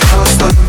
Просто